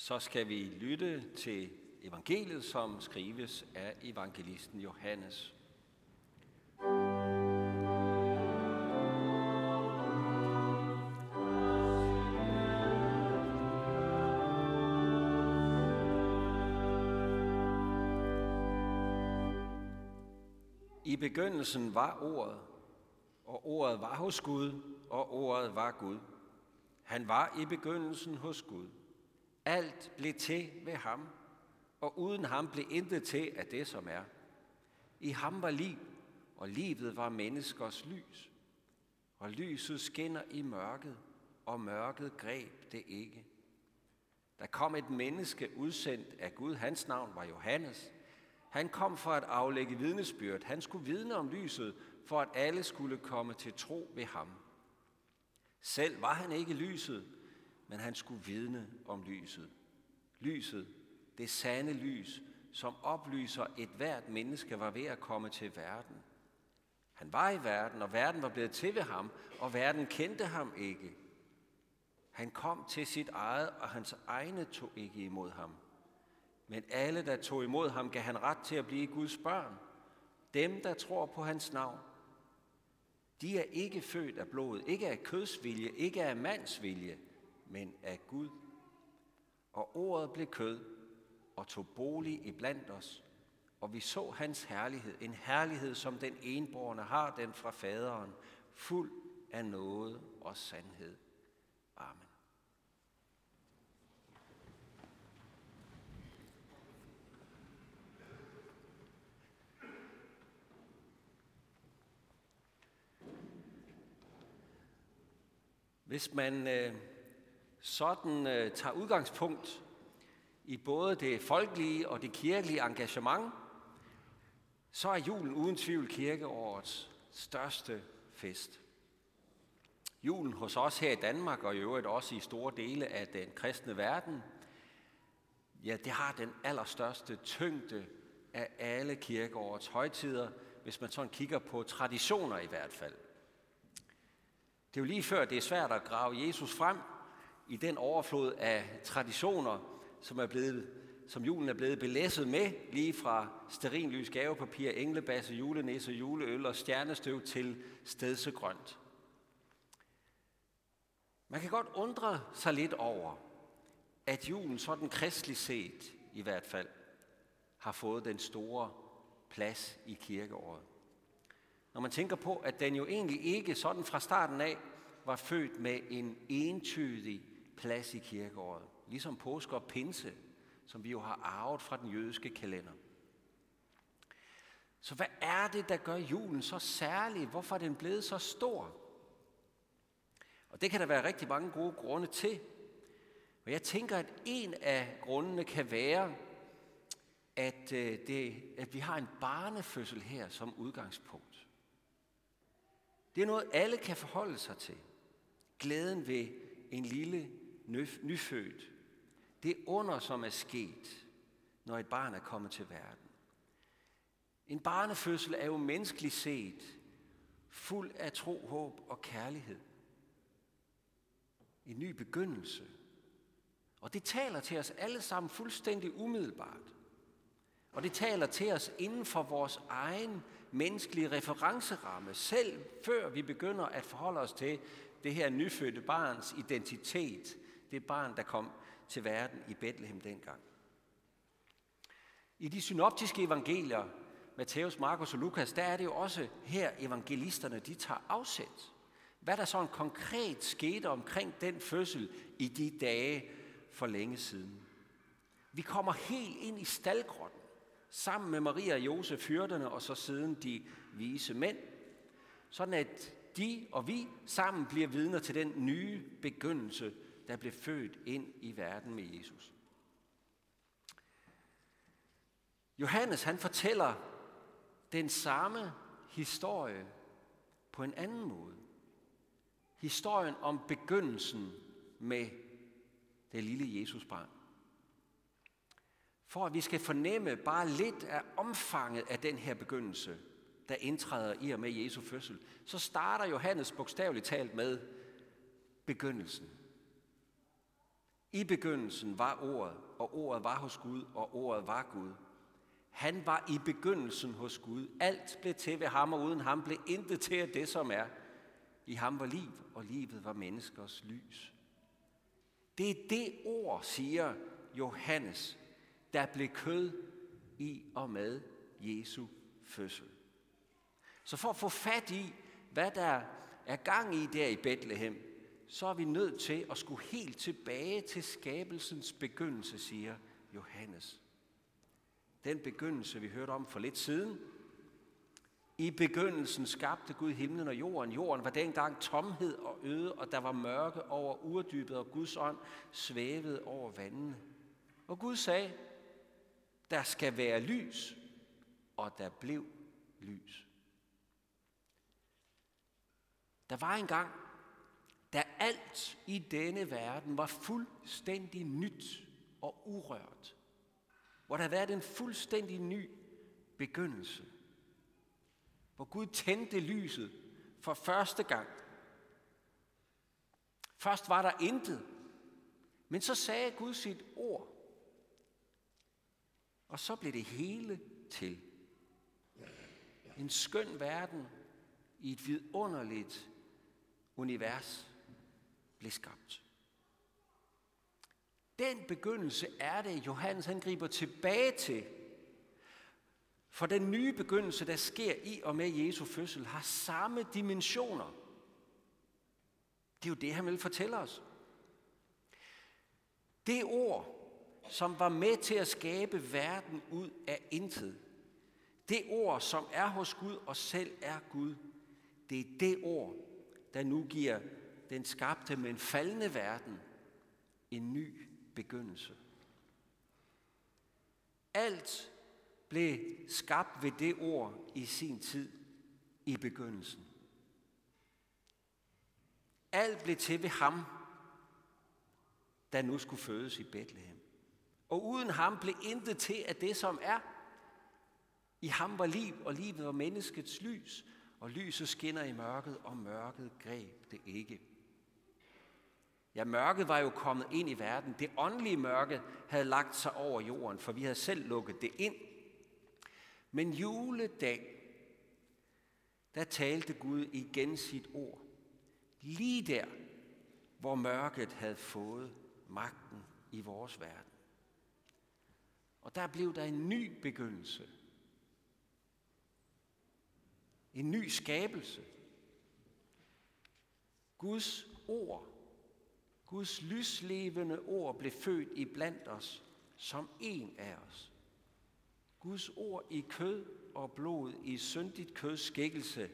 så skal vi lytte til evangeliet, som skrives af evangelisten Johannes. I begyndelsen var ordet, og ordet var hos Gud, og ordet var Gud. Han var i begyndelsen hos Gud. Alt blev til ved ham, og uden ham blev intet til af det, som er. I ham var liv, og livet var menneskers lys. Og lyset skinner i mørket, og mørket greb det ikke. Der kom et menneske udsendt af Gud, hans navn var Johannes. Han kom for at aflægge vidnesbyrd. Han skulle vidne om lyset, for at alle skulle komme til tro ved ham. Selv var han ikke lyset, men han skulle vidne om lyset. Lyset, det sande lys, som oplyser et hvert menneske, var ved at komme til verden. Han var i verden, og verden var blevet til ved ham, og verden kendte ham ikke. Han kom til sit eget, og hans egne tog ikke imod ham. Men alle, der tog imod ham, gav han ret til at blive Guds børn. Dem, der tror på hans navn. De er ikke født af blodet, ikke af kødsvilje, ikke af mandsvilje, men af Gud. Og ordet blev kød og tog bolig iblandt os, og vi så hans herlighed, en herlighed, som den enbårne har, den fra faderen, fuld af nåde og sandhed. Amen. Hvis man sådan tager udgangspunkt i både det folkelige og det kirkelige engagement, så er julen uden tvivl kirkeårets største fest. Julen hos os her i Danmark, og i øvrigt også i store dele af den kristne verden, ja, det har den allerstørste tyngde af alle kirkeårets højtider, hvis man sådan kigger på traditioner i hvert fald. Det er jo lige før, det er svært at grave Jesus frem i den overflod af traditioner, som julen er blevet belæsset med, lige fra stearinlys, gavepapir, englebasse, julenisse, juleøl og stjernestøv til stedsegrønt. Man kan godt undre sig lidt over, at julen sådan kristeligt set i hvert fald har fået den store plads i kirkeåret. Når man tænker på, at den jo egentlig ikke sådan fra starten af var født med en entydig plads i kirkeåret. Ligesom påske og pinse, som vi jo har arvet fra den jødiske kalender. Så hvad er det, der gør julen så særlig? Hvorfor er den blevet så stor? Og det kan der være rigtig mange gode grunde til. Og jeg tænker, at en af grundene kan være, at vi har en barnefødsel her som udgangspunkt. Det er noget, alle kan forholde sig til. Glæden ved en lille nyfødt. Det under, som er sket, når et barn er kommet til verden. En barnefødsel er jo menneskeligt set fuld af tro, håb og kærlighed. En ny begyndelse. Og det taler til os alle sammen fuldstændig umiddelbart. Og det taler til os inden for vores egen menneskelige referenceramme, selv før vi begynder at forholde os til det her nyfødte barns identitet, det barn, der kom til verden i Bethlehem dengang. I de synoptiske evangelier, Matthæus, Markus og Lukas, der er det jo også her, evangelisterne de tager afsæt. Hvad der sådan konkret skete omkring den fødsel i de dage for længe siden. Vi kommer helt ind i staldgrotten. Sammen med Maria og Josef, hyrderne, og så siden de vise mænd, sådan at de og vi sammen bliver vidner til den nye begyndelse, der blev født ind i verden med Jesus. Johannes, han fortæller den samme historie på en anden måde. Historien om begyndelsen med det lille Jesusbarn. For at vi skal fornemme bare lidt af omfanget af den her begyndelse, der indtræder i og med Jesu fødsel, så starter Johannes bogstaveligt talt med begyndelsen. I begyndelsen var ordet, og ordet var hos Gud, og ordet var Gud. Han var i begyndelsen hos Gud. Alt blev til ved ham, og uden ham blev intet til af det, som er. I ham var liv, og livet var menneskers lys. Det er det ord, siger Johannes, der blev kød i og med Jesu fødsel. Så for at få fat i, hvad der er gang i der i Betlehem, så er vi nødt til at skulle helt tilbage til skabelsens begyndelse, siger Johannes. Den begyndelse, vi hørte om for lidt siden. I begyndelsen skabte Gud himlen og jorden. Jorden var dengang tomhed og øde, og der var mørke over urdybet, og Guds ånd svævede over vandene. Og Gud sagde, der skal være lys, og der blev lys. Der var engang, da alt i denne verden var fuldstændig nyt og urørt, hvor der havde været en fuldstændig ny begyndelse, hvor Gud tændte lyset for første gang. Først var der intet, men så sagde Gud sit ord, og så blev det hele til. En skøn verden i et vidunderligt univers blev skabt. Den begyndelse er det, Johannes han griber tilbage til. For den nye begyndelse, der sker i og med Jesu fødsel, har samme dimensioner. Det er jo det, han vil fortælle os. Det ord, som var med til at skabe verden ud af intet. Det ord, som er hos Gud og selv er Gud. Det er det ord, der nu giver den skabte, men faldende verden en ny begyndelse. Alt blev skabt ved det ord i sin tid i begyndelsen. Alt blev til ved ham, der nu skulle fødes i Betlehem. Og uden ham blev intet til af det, som er. I ham var liv, og livet var menneskets lys, og lyset skinner i mørket, og mørket greb det ikke. Ja, mørket var jo kommet ind i verden. Det åndelige mørke havde lagt sig over jorden, for vi havde selv lukket det ind. Men juledag, der talte Gud igen sit ord. Lige der, hvor mørket havde fået magten i vores verden. Og der blev der en ny begyndelse. En ny skabelse. Guds ord, Guds lyslevende ord blev født i blandt os som en af os. Guds ord i kød og blod, i syndigt køds skikkelse,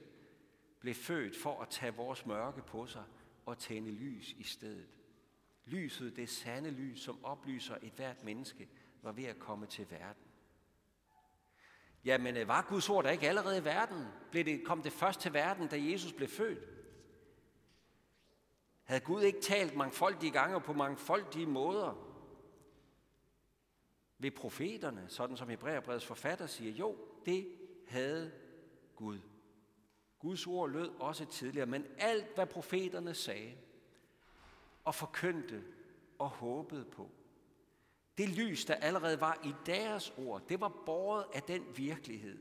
blev født for at tage vores mørke på sig og tænde lys i stedet. Lyset, det sande lys, som oplyser et hvert menneske, var ved at komme til verden. Jamen, var Guds ord der ikke allerede i verden? Kom det først til verden, da Jesus blev født? Havde Gud ikke talt mangfoldige gange på mangfoldige måder? Ved profeterne, sådan som Hebræerbrevets forfatter siger, jo, det havde Gud. Guds ord lød også tidligere, men alt hvad profeterne sagde og forkyndte og håbede på, det lys, der allerede var i deres ord, det var båret af den virkelighed,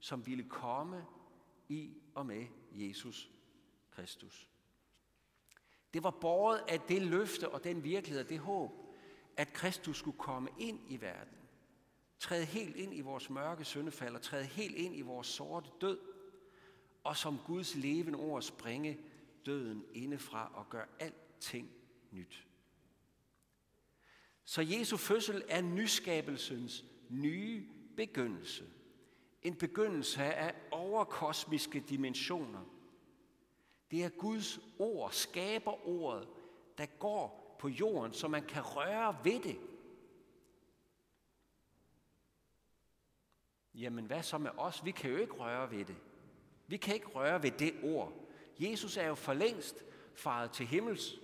som ville komme i og med Jesus Kristus. Det var båret af det løfte og den virkelighed og det håb, at Kristus skulle komme ind i verden, træde helt ind i vores mørke syndefald og træde helt ind i vores sorte død, og som Guds levende ord springe døden indefra og gøre alting nyt. Så Jesu fødsel er nyskabelsens nye begyndelse. En begyndelse af overkosmiske dimensioner. Det er Guds ord, skaberordet, der går på jorden, så man kan røre ved det. Jamen, hvad så med os? Vi kan jo ikke røre ved det. Vi kan ikke røre ved det ord. Jesus er jo for længst faret til himmels.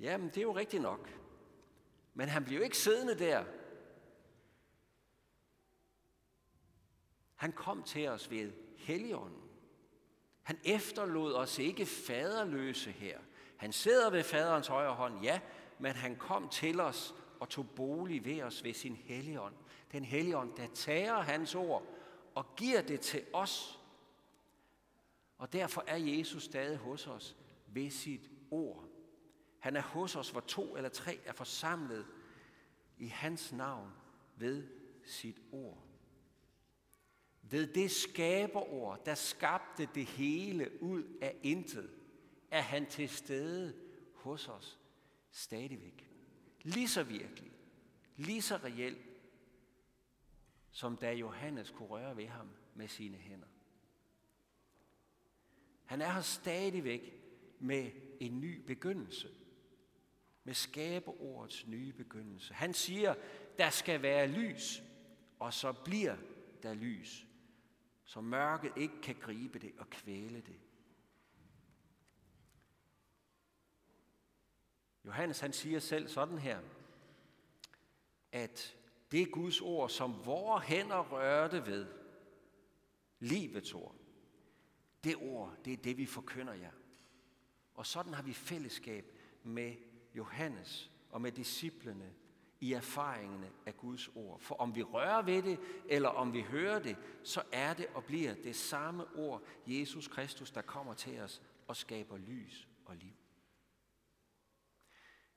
Jamen, det er jo rigtigt nok. Men han bliver jo ikke siddende der. Han kom til os ved Helligånden. Han efterlod os ikke faderløse her. Han sidder ved faderens højre hånd, ja, men han kom til os og tog bolig ved os ved sin Helligånd. Den Helligånd, der tager hans ord og giver det til os. Og derfor er Jesus stadig hos os ved sit ord. Han er hos os, hvor to eller tre er forsamlet i hans navn ved sit ord. Ved det skaberord, der skabte det hele ud af intet, er han til stede hos os stadigvæk. Lige så virkelig, lige så reelt, som da Johannes kunne røre ved ham med sine hænder. Han er her stadigvæk med en ny begyndelse. Med skaberordets nye begyndelse. Han siger, der skal være lys, og så bliver der lys. Så mørket ikke kan gribe det og kvæle det. Johannes han siger selv sådan her, at det er Guds ord, som vore hænder rørte ved, livets ord, det er det, vi forkynder jer. Og sådan har vi fællesskab med Johannes og med disciplene i erfaringerne af Guds ord. For om vi rører ved det, eller om vi hører det, så er det og bliver det samme ord, Jesus Kristus, der kommer til os og skaber lys og liv.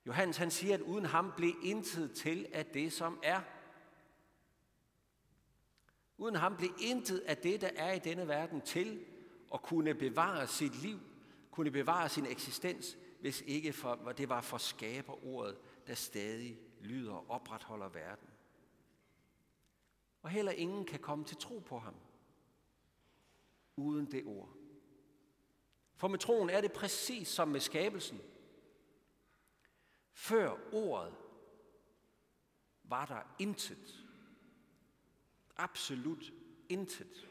Johannes han siger, at uden ham blev intet til af det, som er. Uden ham blev intet af det, der er i denne verden til at kunne bevare sit liv, kunne bevare sin eksistens, hvis ikke for, det var for skaberordet, der stadig lyder og opretholder verden. Og heller ingen kan komme til tro på ham, uden det ord. For med troen er det præcis som med skabelsen. Før ordet var der intet. Absolut intet.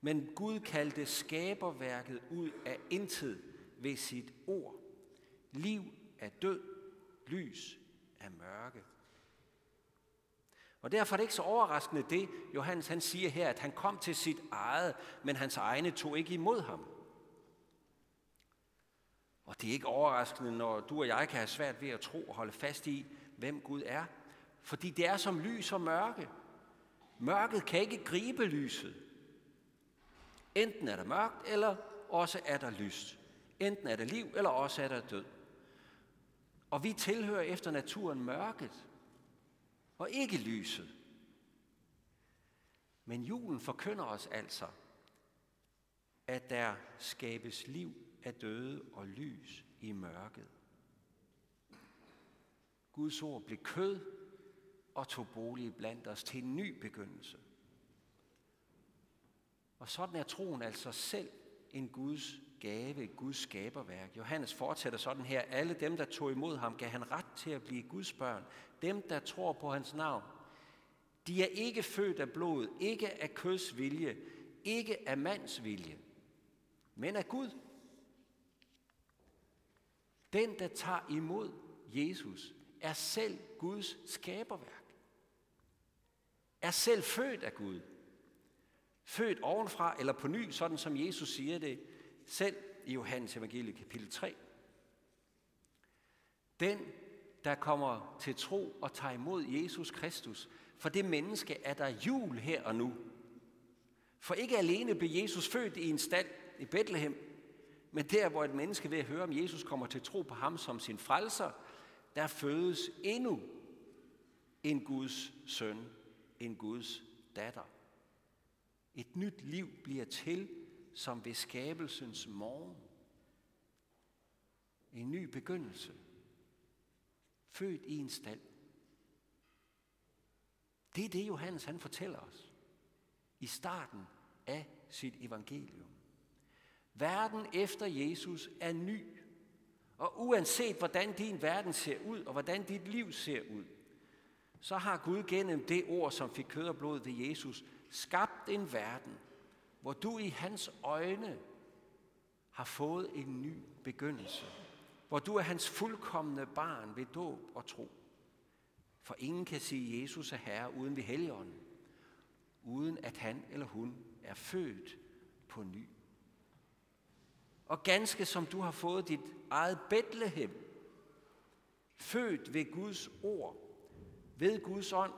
Men Gud kaldte skaberværket ud af intet ved sit ord. Liv er død, lys er mørke. Og derfor er det ikke så overraskende det, Johannes han siger her, at han kom til sit eget, men hans egne tog ikke imod ham. Og det er ikke overraskende, når du og jeg kan have svært ved at tro og holde fast i, hvem Gud er. Fordi det er som lys og mørke. Mørket kan ikke gribe lyset. Enten er der mørkt, eller også er der lyst. Enten er der liv, eller også er der død. Og vi tilhører efter naturen mørket, og ikke lyset. Men julen forkynder os altså, at der skabes liv af døde og lys i mørket. Guds ord blev kød og tog bolig blandt os til en ny begyndelse. Og sådan er troen altså selv en Guds gave, et Guds skaberværk. Johannes fortsætter sådan her. Alle dem, der tog imod ham, gav han ret til at blive Guds børn. Dem, der tror på hans navn. De er ikke født af blod, ikke af køds vilje, ikke af mands vilje, men af Gud. Den, der tager imod Jesus, er selv Guds skaberværk. Er selv født af Gud. Født ovenfra eller på ny, sådan som Jesus siger det selv i Johannes evangeliet kapitel 3. Den, der kommer til tro og tager imod Jesus Kristus, for det menneske er der jul her og nu. For ikke alene blev Jesus født i en stald i Betlehem, men der, hvor et menneske ved at høre om Jesus kommer til tro på ham som sin frelser, der fødes endnu en Guds søn, en Guds datter. Et nyt liv bliver til, som ved skabelsens morgen. En ny begyndelse. Født i en stald. Det er det, Johannes han fortæller os i starten af sit evangelium. Verden efter Jesus er ny. Og uanset hvordan din verden ser ud, og hvordan dit liv ser ud, så har Gud gennem det ord, som fik kød og blod ved Jesus, skabt en verden, hvor du i hans øjne har fået en ny begyndelse. Hvor du er hans fuldkomne barn ved dåb og tro. For ingen kan sige, Jesus er herre uden ved Helligånden, uden at han eller hun er født på ny. og ganske som du har fået dit eget Betlehem, født ved Guds ord, ved Guds ånd,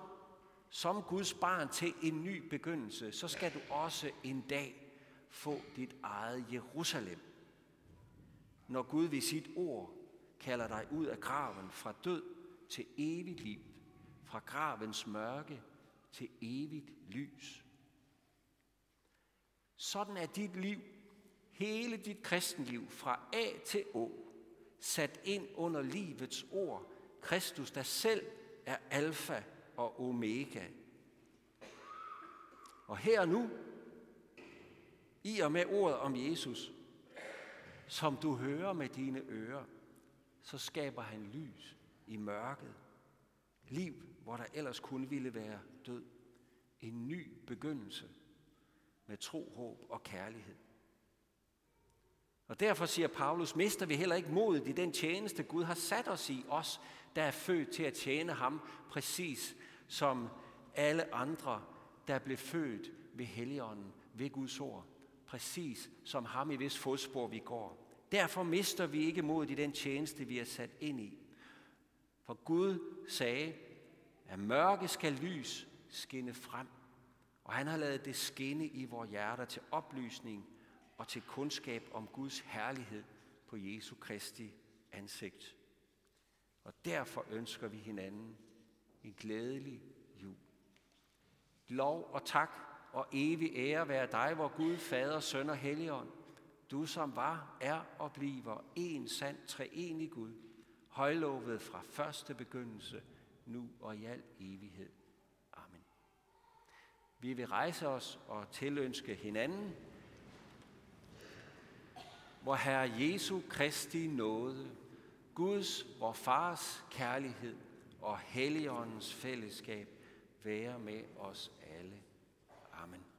som Guds barn til en ny begyndelse, så skal du også en dag få dit eget Jerusalem. Når Gud ved sit ord kalder dig ud af graven, fra død til evigt liv, fra gravens mørke til evigt lys. Sådan er dit liv, hele dit kristenliv, fra A til Å, sat ind under livets ord, Kristus, der selv er alfa og omega. Og her og nu, i og med ordet om Jesus, som du hører med dine ører, så skaber han lys i mørket. Liv, hvor der ellers kun ville være død. En ny begyndelse med tro, håb og kærlighed. Og derfor, siger Paulus, mister vi heller ikke modet i den tjeneste, Gud har sat os i, os, der er født til at tjene ham, præcis som alle andre, der blev født ved Helligånden, ved Guds ord, præcis som ham, i hvis fodspor vi går. Derfor mister vi ikke modet i den tjeneste, vi er sat ind i. For Gud sagde, at mørke skal lys skinne frem, og han har ladet det skinne i vores hjerter til oplysning og til kundskab om Guds herlighed på Jesu Kristi ansigt. Og derfor ønsker vi hinanden en glædelig jul. Lov og tak og evig ære være dig, vor Gud, Fader, Søn og Helligånd, du som var, er og bliver en sand treenig Gud, højlovet fra første begyndelse, nu og i al evighed. Amen. Vi vil rejse os og tilønske hinanden, vor Herre Jesu Kristi nåde, Guds, vor Fars kærlighed og Helligåndens fællesskab være med os alle. Amen.